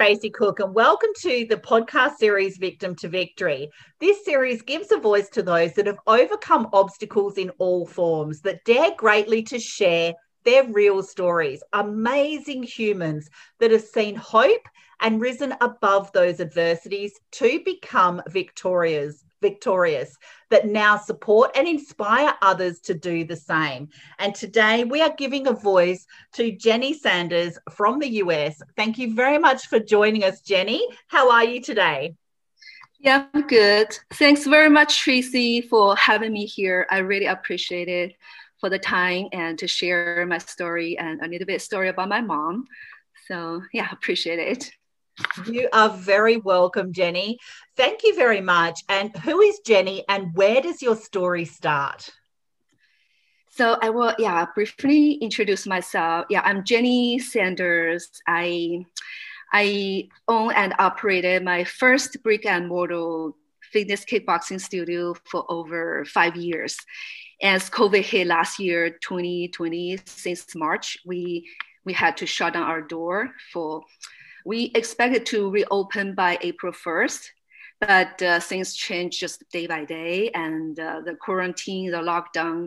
Casey Cook, and welcome to the podcast series Victim to Victory. This series gives a voice to those that have overcome obstacles in all forms, that dare greatly to share their real stories, amazing humans that have seen hope and risen above those adversities to become victorious, that now support and inspire others to do the same. And today we are giving a voice to Jenny Sanders from the US. Thank you very much for joining us, Jenny. How are you today? Yeah, I'm good. Thanks very much, Tracy, for having me here. I really appreciate it, for the time and to share my story and a little bit story about my mom. So yeah, appreciate it. You are very welcome, Jenny. Thank you very much. And who is Jenny and where does your story start? So I will briefly introduce myself. I'm Jenny Sanders. I own and operated my first brick and mortar fitness kickboxing studio for over 5 years. As COVID hit last year, 2020, since March, we had to shut down our door we expected to reopen by April 1st, but things changed just day by day, and the quarantine, the lockdown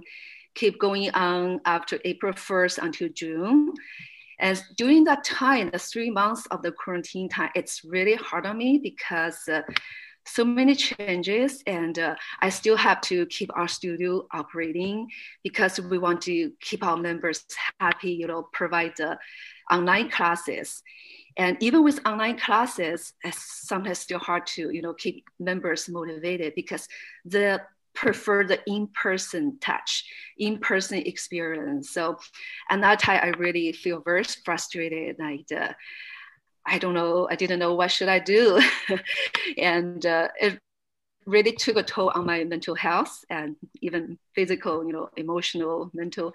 kept going on after April 1st until June. And during that time, the 3 months of the quarantine time, it's really hard on me because so many changes, and I still have to keep our studio operating because we want to keep our members happy, provide online classes. And even with online classes, it's sometimes still hard to, keep members motivated because they prefer the in-person touch, in-person experience. So at that time, I really feel very frustrated. I didn't know what should I do. And it really took a toll on my mental health and even physical, emotional, mental.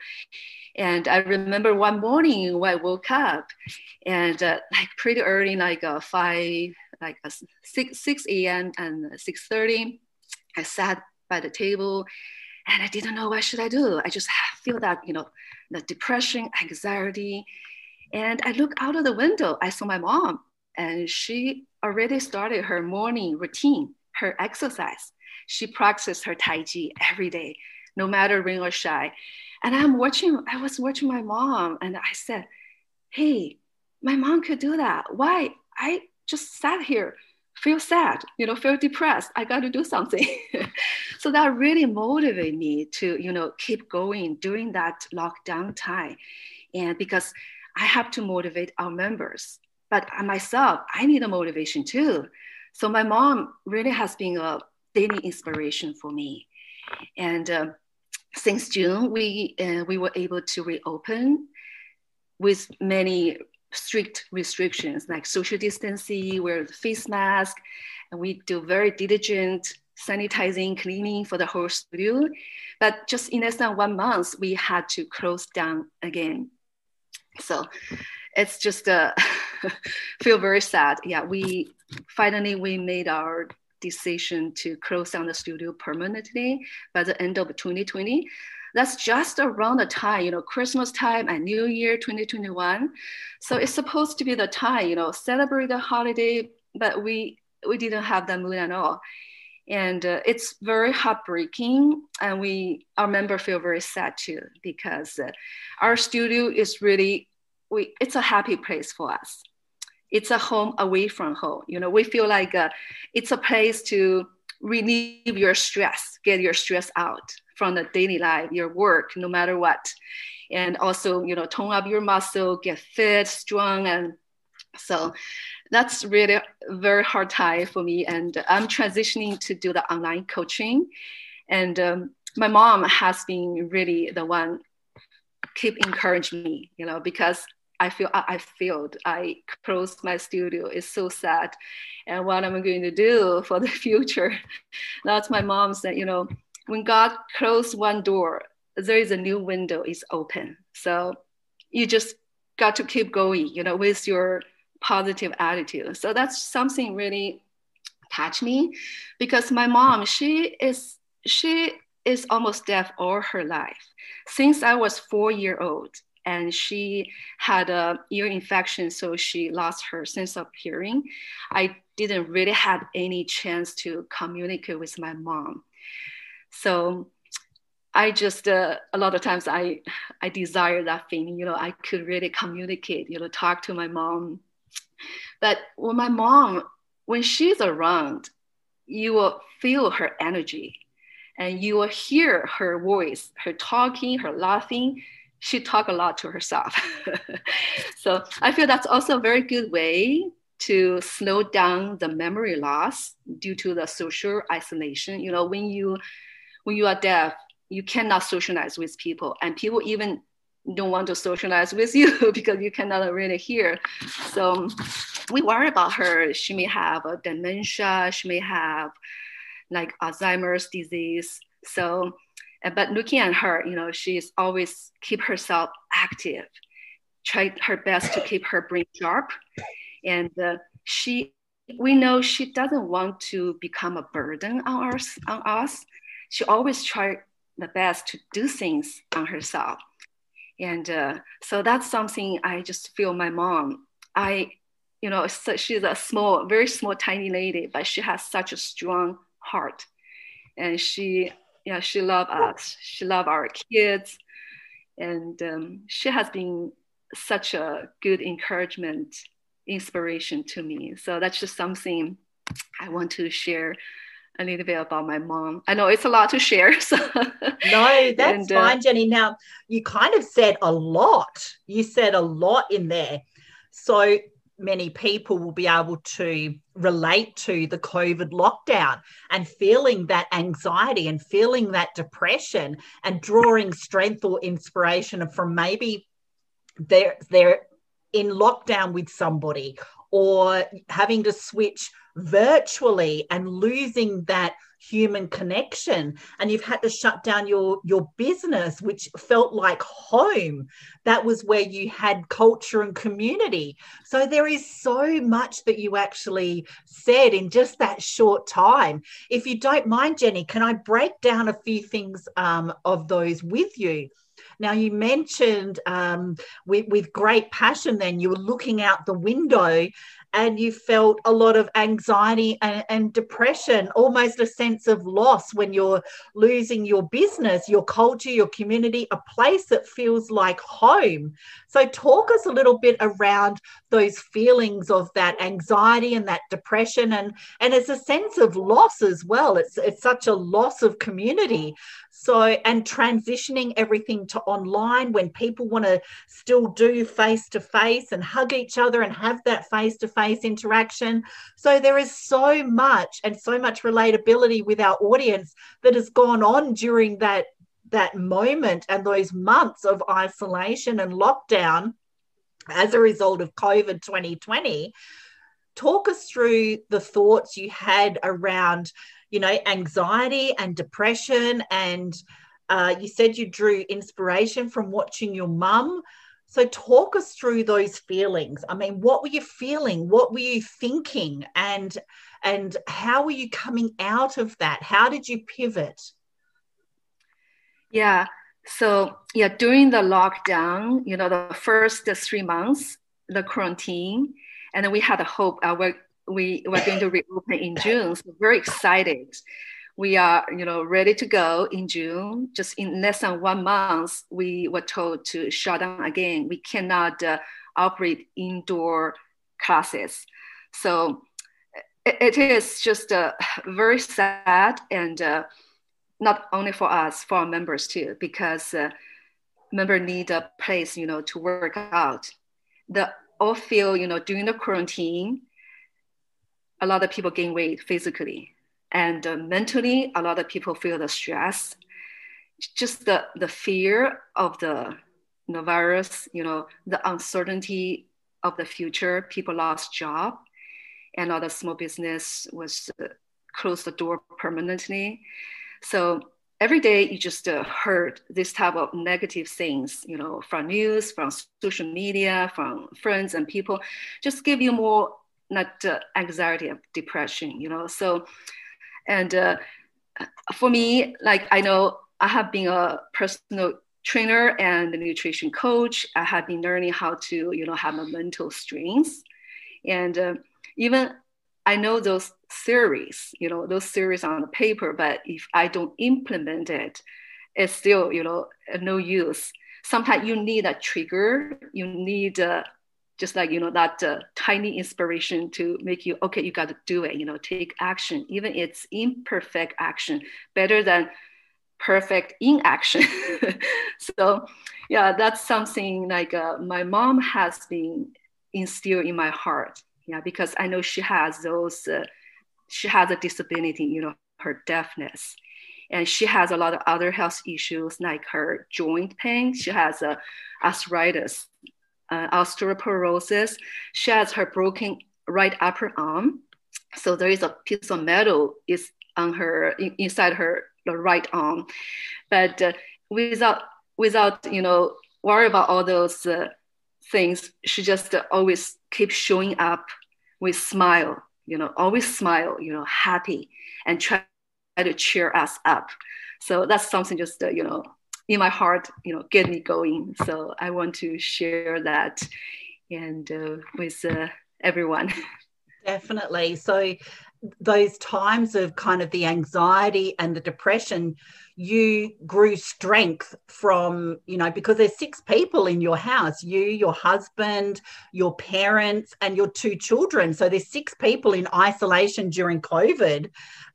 And I remember one morning when I woke up and pretty early, 6 a.m. and 6:30, I sat by the table and I didn't know what should I do. I just feel that, the depression, anxiety. And I looked out of the window, I saw my mom, and she already started her morning routine, her exercise. She practiced her Tai Chi every day, no matter rain or shine. And I was watching my mom, and I said, hey, my mom could do that. Why? I just sat here, feel sad, feel depressed. I got to do something. So that really motivated me to, keep going during that lockdown time. And because I have to motivate our members, but myself, I need a motivation too. So my mom really has been a daily inspiration for me. And since June, we were able to reopen with many strict restrictions like social distancing, wear the face mask, and we do very diligent sanitizing, cleaning for the whole studio. But just in less than 1 month, we had to close down again. So it's just feel very sad. Yeah, we made our decision to close down the studio permanently by the end of 2020. That's just around the time, Christmas time and New Year 2021. So it's supposed to be the time, celebrate the holiday, but we didn't have that mood at all. And it's very heartbreaking, and our members feel very sad too because our studio is really, it's a happy place for us. It's a home away from home. We feel like it's a place to relieve your stress, get your stress out from the daily life, your work, no matter what. And also, tone up your muscle, get fit, strong, and so that's really a very hard time for me. And I'm transitioning to do the online coaching. And my mom has been really the one keep encouraging me, because I failed. I closed my studio. It's so sad. And what am I going to do for the future? That's my mom said, when God closed one door, there is a new window is open. So you just got to keep going, with your positive attitude. So that's something really touched me because my mom, she is almost deaf all her life. Since I was 4 years old, and she had an ear infection, so she lost her sense of hearing. I didn't really have any chance to communicate with my mom. So I just, a lot of times I desire that thing, you know, I could really communicate, you know, talk to my mom. But when my mom, when she's around, you will feel her energy and you will hear her voice, her talking, her laughing. She talked a lot to herself. So I feel that's also a very good way to slow down the memory loss due to the social isolation. You know, when you are deaf, you cannot socialize with people, and people even don't want to socialize with you because you cannot really hear. So we worry about her. She may have a dementia. She may have like Alzheimer's disease. So, but looking at her, you know, she's always keep herself active, try her best to keep her brain sharp. And we know she doesn't want to become a burden on us. She always tries the best to do things on herself. And so that's something I just feel my mom, you know, so she's a small, very small, tiny lady, but she has such a strong heart. And she loves us. She loves our kids. And she has been such a good encouragement, inspiration to me. So that's just something I want to share a little bit about my mom. I know it's a lot to share. So. No, that's fine, Jenny. Now, you kind of said a lot. You said a lot in there. So many people will be able to relate to the COVID lockdown and feeling that anxiety and feeling that depression and drawing strength or inspiration from maybe they're in lockdown with somebody or having to switch virtually and losing that human connection, and you've had to shut down your business, which felt like home. That was where you had culture and community. So there is so much that you actually said in just that short time. If you don't mind, Jenny, can I break down a few things of those with you? Now, you mentioned with great passion then you were looking out the window and you felt a lot of anxiety and depression, almost a sense of loss when you're losing your business, your culture, your community, a place that feels like home. So talk us a little bit around those feelings of that anxiety and that depression, and it's a sense of loss as well. It's such a loss of community. So, and transitioning everything to online when people want to still do face-to-face and hug each other and have that face-to-face interaction. So there is so much and so much relatability with our audience that has gone on during that moment and those months of isolation and lockdown as a result of COVID 2020. Talk us through the thoughts you had around, you know, anxiety and depression, and you said you drew inspiration from watching your mum. So talk us through those feelings. I mean, what were you feeling? What were you thinking? And how were you coming out of that? How did you pivot? Yeah. So, yeah, during the lockdown, you know, the first 3 months, the quarantine, and then we had a hope we were going to reopen in June. So very excited. We are, you know, ready to go in June. Just in less than 1 month, we were told to shut down again. We cannot operate indoor classes. So it is just very sad, and not only for us, for our members too, because members need a place, you know, to work out. The all feel, you know, during the quarantine, a lot of people gain weight physically, and mentally, a lot of people feel the stress, just the fear of the, you know, virus, you know, the uncertainty of the future. People lost job, and other small business was closed the door permanently. So every day you just heard this type of negative things, you know, from news, from social media, from friends and people, just give you more not anxiety and depression, you know. So, and for me, like, I know I have been a personal trainer and the nutrition coach. I have been learning how to, have my mental strengths. And even I know those theories, those theories on the paper, but if I don't implement it, it's still, no use. Sometimes you need a trigger. You need just like, that tiny inspiration to make you, okay, you got to do it, take action. Even it's imperfect action, better than perfect inaction. So yeah, that's something like my mom has been instilled in my heart. Yeah, because I know she has those, she has a disability, her deafness. And she has a lot of other health issues like her joint pain. She has arthritis, osteoporosis. She has her broken right upper arm. So there is a piece of metal is on her, inside her the right arm. But without, worry about all those things, she just always keeps showing up with smile, always smile, happy, and try to cheer us up. So that's something just, in my heart, get me going. So I want to share that and with everyone. Definitely. So those times of kind of the anxiety and the depression, you grew strength from, because there's 6 people in your house, you, your husband, your parents, and your 2 children. So there's 6 people in isolation during COVID,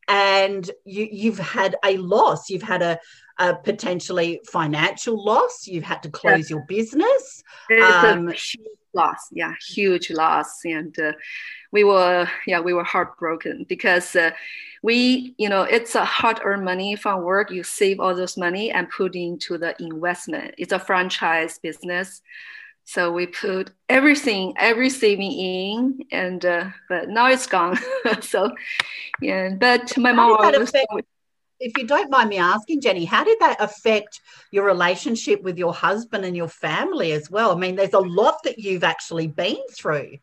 and you've had a loss. You've had a potentially financial loss. You've had to close your business. Huge loss, and we were heartbroken because we, it's a hard-earned money from work. You save all those money and put into the investment. It's a franchise business, so we put every saving in, and but now it's gone. But my mom always. If you don't mind me asking, Jenny, how did that affect your relationship with your husband and your family as well? I mean, there's a lot that you've actually been through.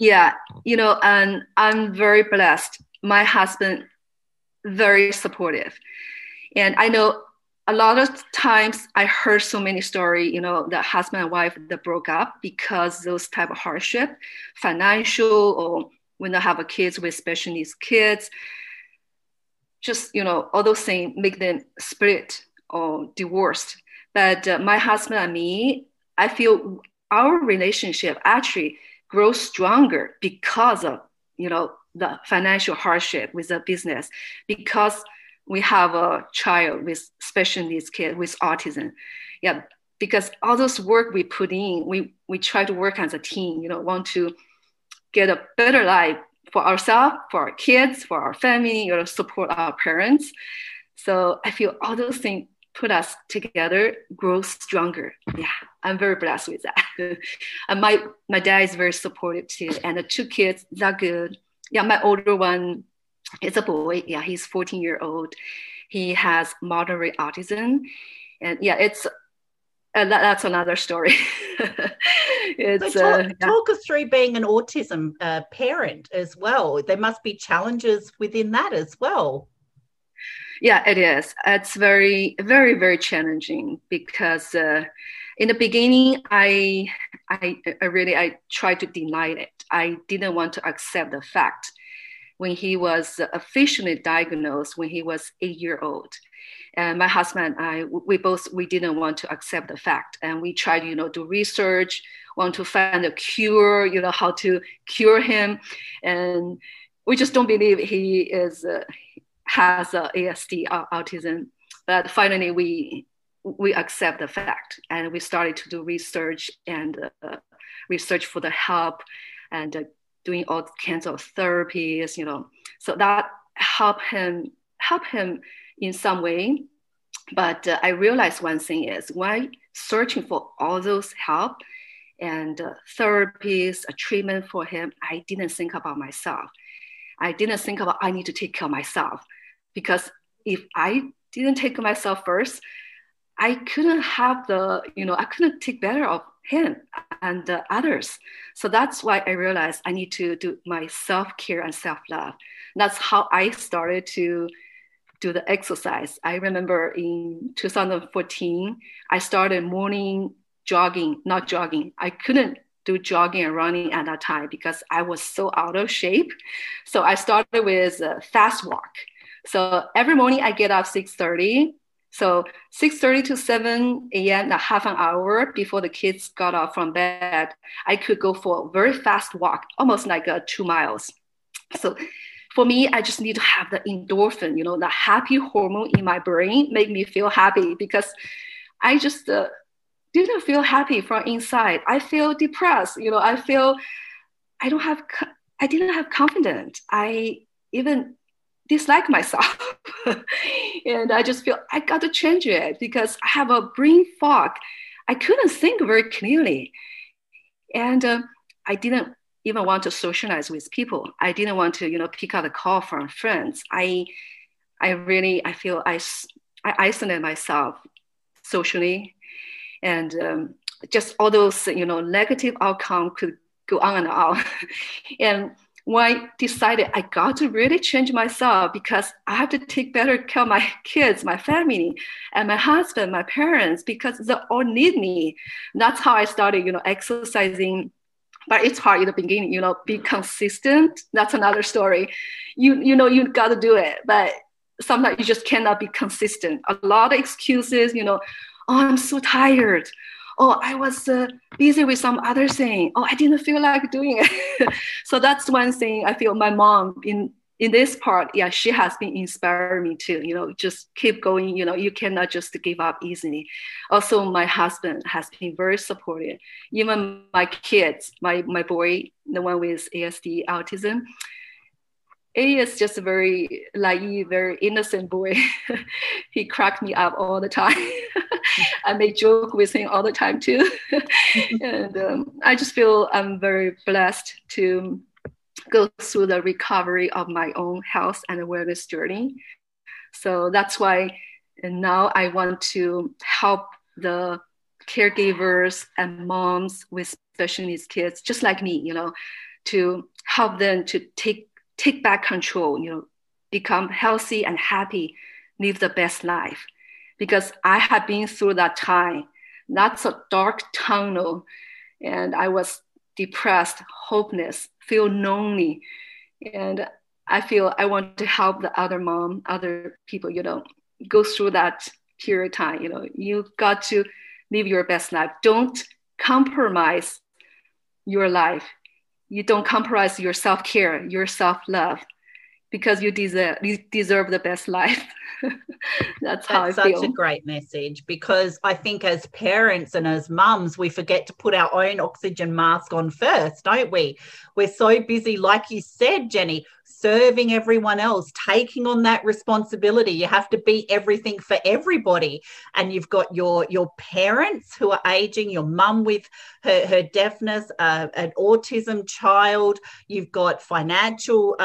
Yeah, and I'm very blessed. My husband, very supportive. And I know a lot of times I heard so many stories, the husband and wife that broke up because those type of hardship, financial, or when I have a kids with special needs kids, just, all those things make them split or divorced. But my husband and me, I feel our relationship actually grows stronger because of, the financial hardship with the business, because we have a child with special needs kid with autism. Yeah, because all those work we put in, we try to work as a team, want to get a better life for ourselves, for our kids, for our family, support our parents. So I feel all those things put us together, grow stronger. Yeah, I'm very blessed with that. And my dad is very supportive too. And the 2 kids, they're good. Yeah, my older one is a boy. Yeah, he's 14-year-old. He has moderate autism. And yeah, that's another story. Talk us through being an autism parent as well. There must be challenges within that as well. Yeah, it is. It's very, very, very challenging because in the beginning, I really tried to deny it. I didn't want to accept the fact. When he was officially diagnosed, when he was 8-year-old, and my husband and I, we didn't want to accept the fact, and we tried, do research, want to find a cure, how to cure him, and we just don't believe he is has ASD autism. But finally, we accept the fact, and we started to do research and research for the help, and doing all kinds of therapies, so that help him in some way. But I realized one thing is, while searching for all those help and therapies, a treatment for him, I didn't think about myself. I didn't think about I need to take care of myself, because if I didn't take care of myself first, I couldn't have I couldn't take better of him and others. So that's why I realized I need to do my self-care and self-love. That's how I started to do the exercise. I remember in 2014, I started morning jogging, not jogging. I couldn't do jogging and running at that time because I was so out of shape. So I started with a fast walk. So every morning I get up 6:30. So 6:30 to 7 a.m., a half an hour before the kids got up from bed, I could go for a very fast walk, almost like 2 miles. So for me, I just need to have the endorphin, the happy hormone in my brain make me feel happy, because I just didn't feel happy from inside. I feel depressed, I didn't have confidence. I even dislike myself. And I just feel I got to change it because I have a brain fog. I couldn't think very clearly. And I didn't even want to socialize with people. I didn't want to, pick up a call from friends. I isolated myself socially. And just all those, negative outcomes could go on and on. And when I decided I got to really change myself, because I have to take better care of my kids, my family, and my husband, my parents, because they all need me. That's how I started, exercising. But it's hard in the beginning, be consistent. That's another story. You got to do it, but sometimes you just cannot be consistent. A lot of excuses, oh, I'm so tired. Oh, I was busy with some other thing. Oh, I didn't feel like doing it. So that's one thing I feel my mom in this part, yeah, she has been inspiring me too. Just keep going. You cannot just give up easily. Also, my husband has been very supportive. Even my kids, my boy, the one with ASD, autism, he is just a very naive, very innocent boy. He cracked me up all the time. I make joke with him all the time too. And I just feel I'm very blessed to go through the recovery of my own health and awareness journey. So that's why now I want to help the caregivers and moms with special needs kids, just like me, to help them to take back control, become healthy and happy, live the best life. Because I have been through that time. That's a dark tunnel. And I was depressed, hopeless, feel lonely. And I feel I want to help the other mom, other people, go through that period of time. You got to live your best life. Don't compromise your life. You don't compromise your self-care, your self-love, because you deserve the best life. That's how I feel. Such a great message, because I think as parents and as mums, we forget to put our own oxygen mask on first, don't we? We're so busy, like you said, Jenny, serving everyone else, taking on that responsibility. You have to be everything for everybody. And you've got your parents who are aging, your mum with her deafness, an autism child. You've got financial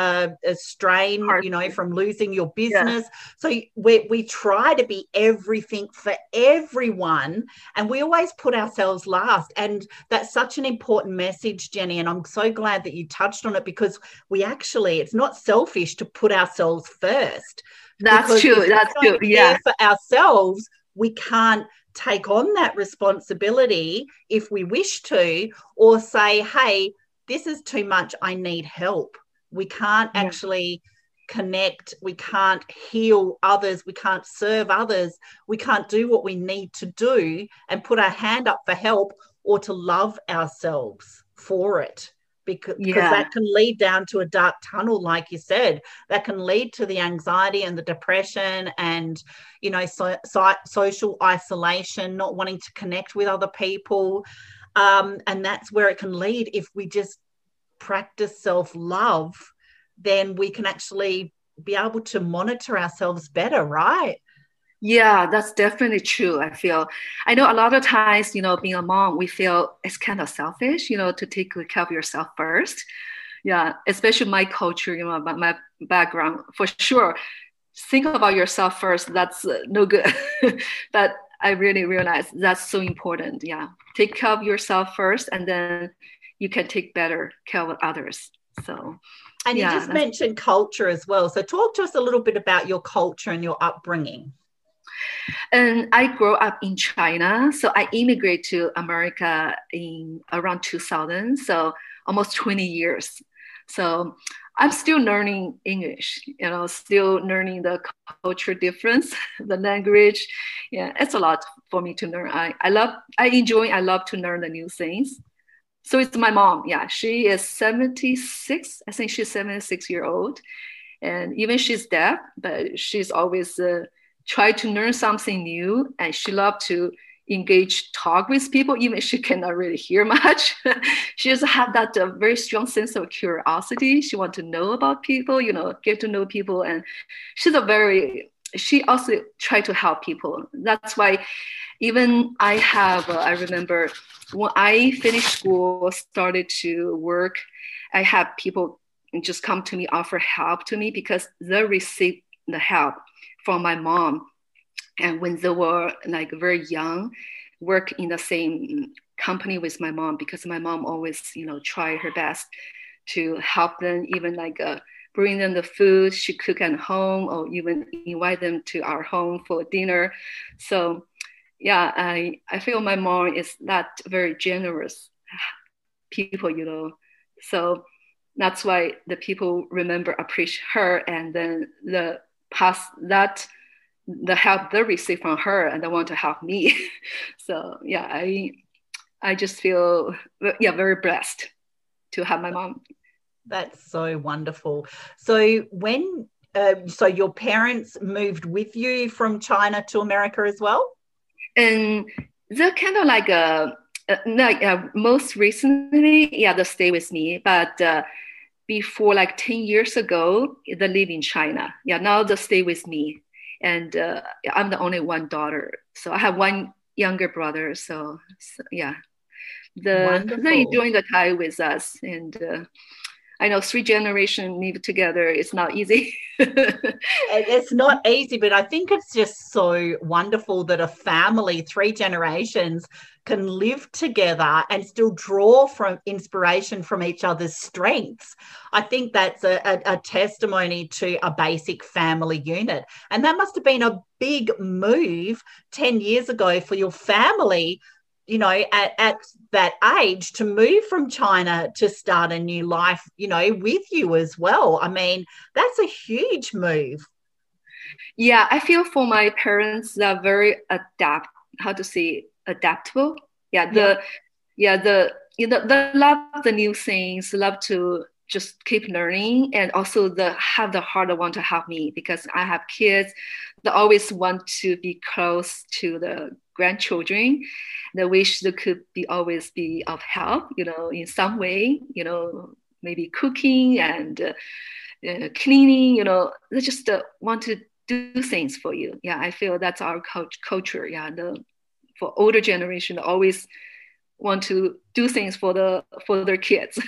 strain, from losing your business. Yeah. So we try to be everything for everyone. And we always put ourselves last. And that's such an important message, Jenny. And I'm so glad that you touched on it, because it's not selfish to put ourselves first. That's true. That's true. Yeah. For ourselves, we can't take on that responsibility if we wish to, or say, hey, this is too much, I need help. We can't actually connect. We can't heal others. We can't serve others. We can't do what we need to do and put our hand up for help or to love ourselves for it. Because that can lead down to a dark tunnel, like you said, that can lead to the anxiety and the depression and, social isolation, not wanting to connect with other people. And that's where it can lead. If we just practice self-love, then we can actually be able to monitor ourselves better, right? Yeah, that's definitely true. I know a lot of times, being a mom, we feel it's kind of selfish, to take good care of yourself first. Yeah, especially my culture, my background, for sure. Think about yourself first. That's no good. But I really realized that's so important. Yeah, take care of yourself first, and then you can take better care of others. So And you just mentioned culture as well. So talk to us a little bit about your culture and your upbringing. And I grew up in China. So I immigrated to America in around 2000. So almost 20 years. So I'm still learning English, you know, still learning the culture difference, the language. Yeah, it's a lot for me to learn. I love to learn the new things. So it's my mom. Yeah, she is 76. I think she's 76 years old. And even she's deaf, but she's always try to learn something new. And she loved to engage, talk with people, even she cannot really hear much. She just had that very strong sense of curiosity. She wanted to know about people, you know, get to know people. And she also tried to help people. That's why even I remember when I finished school, started to work, I had people just come to me, offer help to me because they received the help from my mom. And when they were like very young, work in the same company with my mom because my mom always, you know, try her best to help them, even like bring them the food she cook at home or even invite them to our home for dinner. So yeah, I feel my mom is that very generous people, you know. So that's why the people remember, appreciate her and then the past that the help they receive from her and they want to help me. So yeah, I just feel very blessed to have my mom. That's so wonderful. So when so your parents moved with you from China to America as well? And they're kind of like most recently, they stay with me, but before like 10 years ago, they live in China. Yeah, now they stay with me. And I'm the only one daughter. So I have one younger brother. They're enjoying the time with us. And I know 3 generations live together. It's not easy. It's not easy, but I think it's just so wonderful that a family, 3 generations, can live together and still draw from inspiration from each other's strengths. I think that's a testimony to a basic family unit. And that must have been a big move 10 years ago for your family, you know, at that age to move from China to start a new life, you know, with you as well. I mean, that's a huge move. Yeah, I feel for my parents, they're very adaptable. They love the new things, love to just keep learning, and also have the heart that want to help me because I have kids. They always want to be close to the grandchildren. They wish they could always be of help, you know, in some way, you know, maybe cooking and cleaning, you know, they just want to do things for you. Yeah, I feel that's our culture. Yeah, for older generation, they always want to do things for their kids.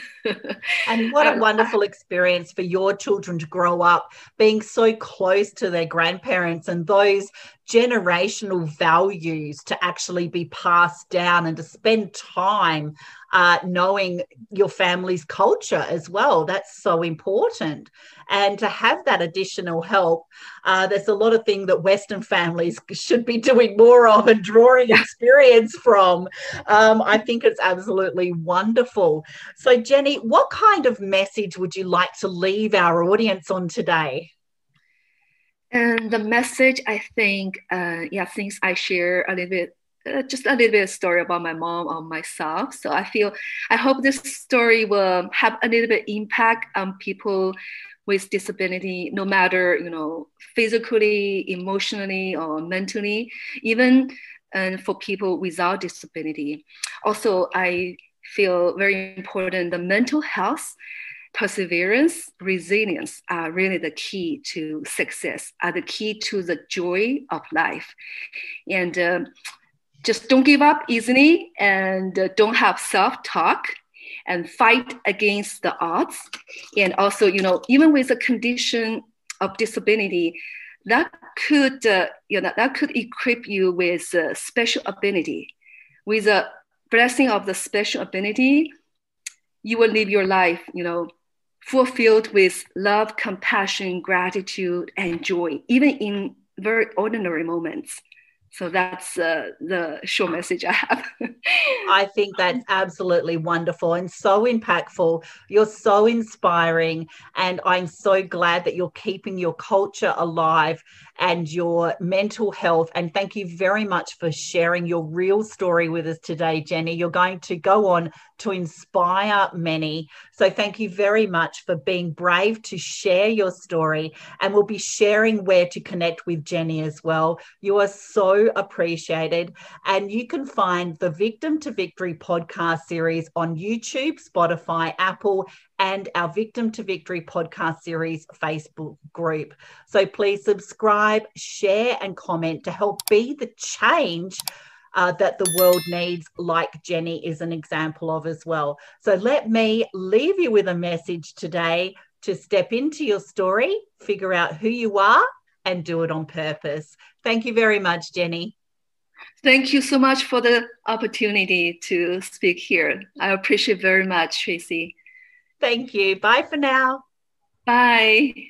And what a wonderful experience for your children to grow up being so close to their grandparents and those generational values to actually be passed down and to spend time knowing your family's culture as well. That's so important. And to have that additional help, there's a lot of things that Western families should be doing more of and drawing experience from. I think it's absolutely wonderful. So, Jenny, what kind of message would you like to leave our audience on today? And the message, I think, things I share a little bit, just a little bit of story about my mom or myself. So I hope this story will have a little bit impact on people with disability, no matter, you know, physically, emotionally, or mentally, even for people without disability. Also, I feel very important, the mental health, perseverance, resilience are really the key to success, are the key to the joy of life. And just don't give up easily and don't have self-talk and fight against the odds. And also, you know, even with a condition of disability, that could equip you with special ability. With a blessing of the special ability, you will live your life, you know, fulfilled with love, compassion, gratitude, and joy, even in very ordinary moments. So that's the short message I have. I think that's absolutely wonderful and so impactful. You're so inspiring, and I'm so glad that you're keeping your culture alive and your mental health. And thank you very much for sharing your real story with us today, Jenny. You're going to go on to inspire many. So thank you very much for being brave to share your story, and we'll be sharing where to connect with Jenny as well. You are so appreciated, and you can find the Victim to Victory podcast series on YouTube, Spotify, Apple, and our Victim to Victory podcast series Facebook group. So please subscribe, share, and comment to help be the change that the world needs, like Jenny is an example of as well. So let me leave you with a message today to step into your story, figure out who you are, and do it on purpose. Thank you very much, Jenny. Thank you so much for the opportunity to speak here. I appreciate very much, Tracy. Thank you. Bye for now. Bye.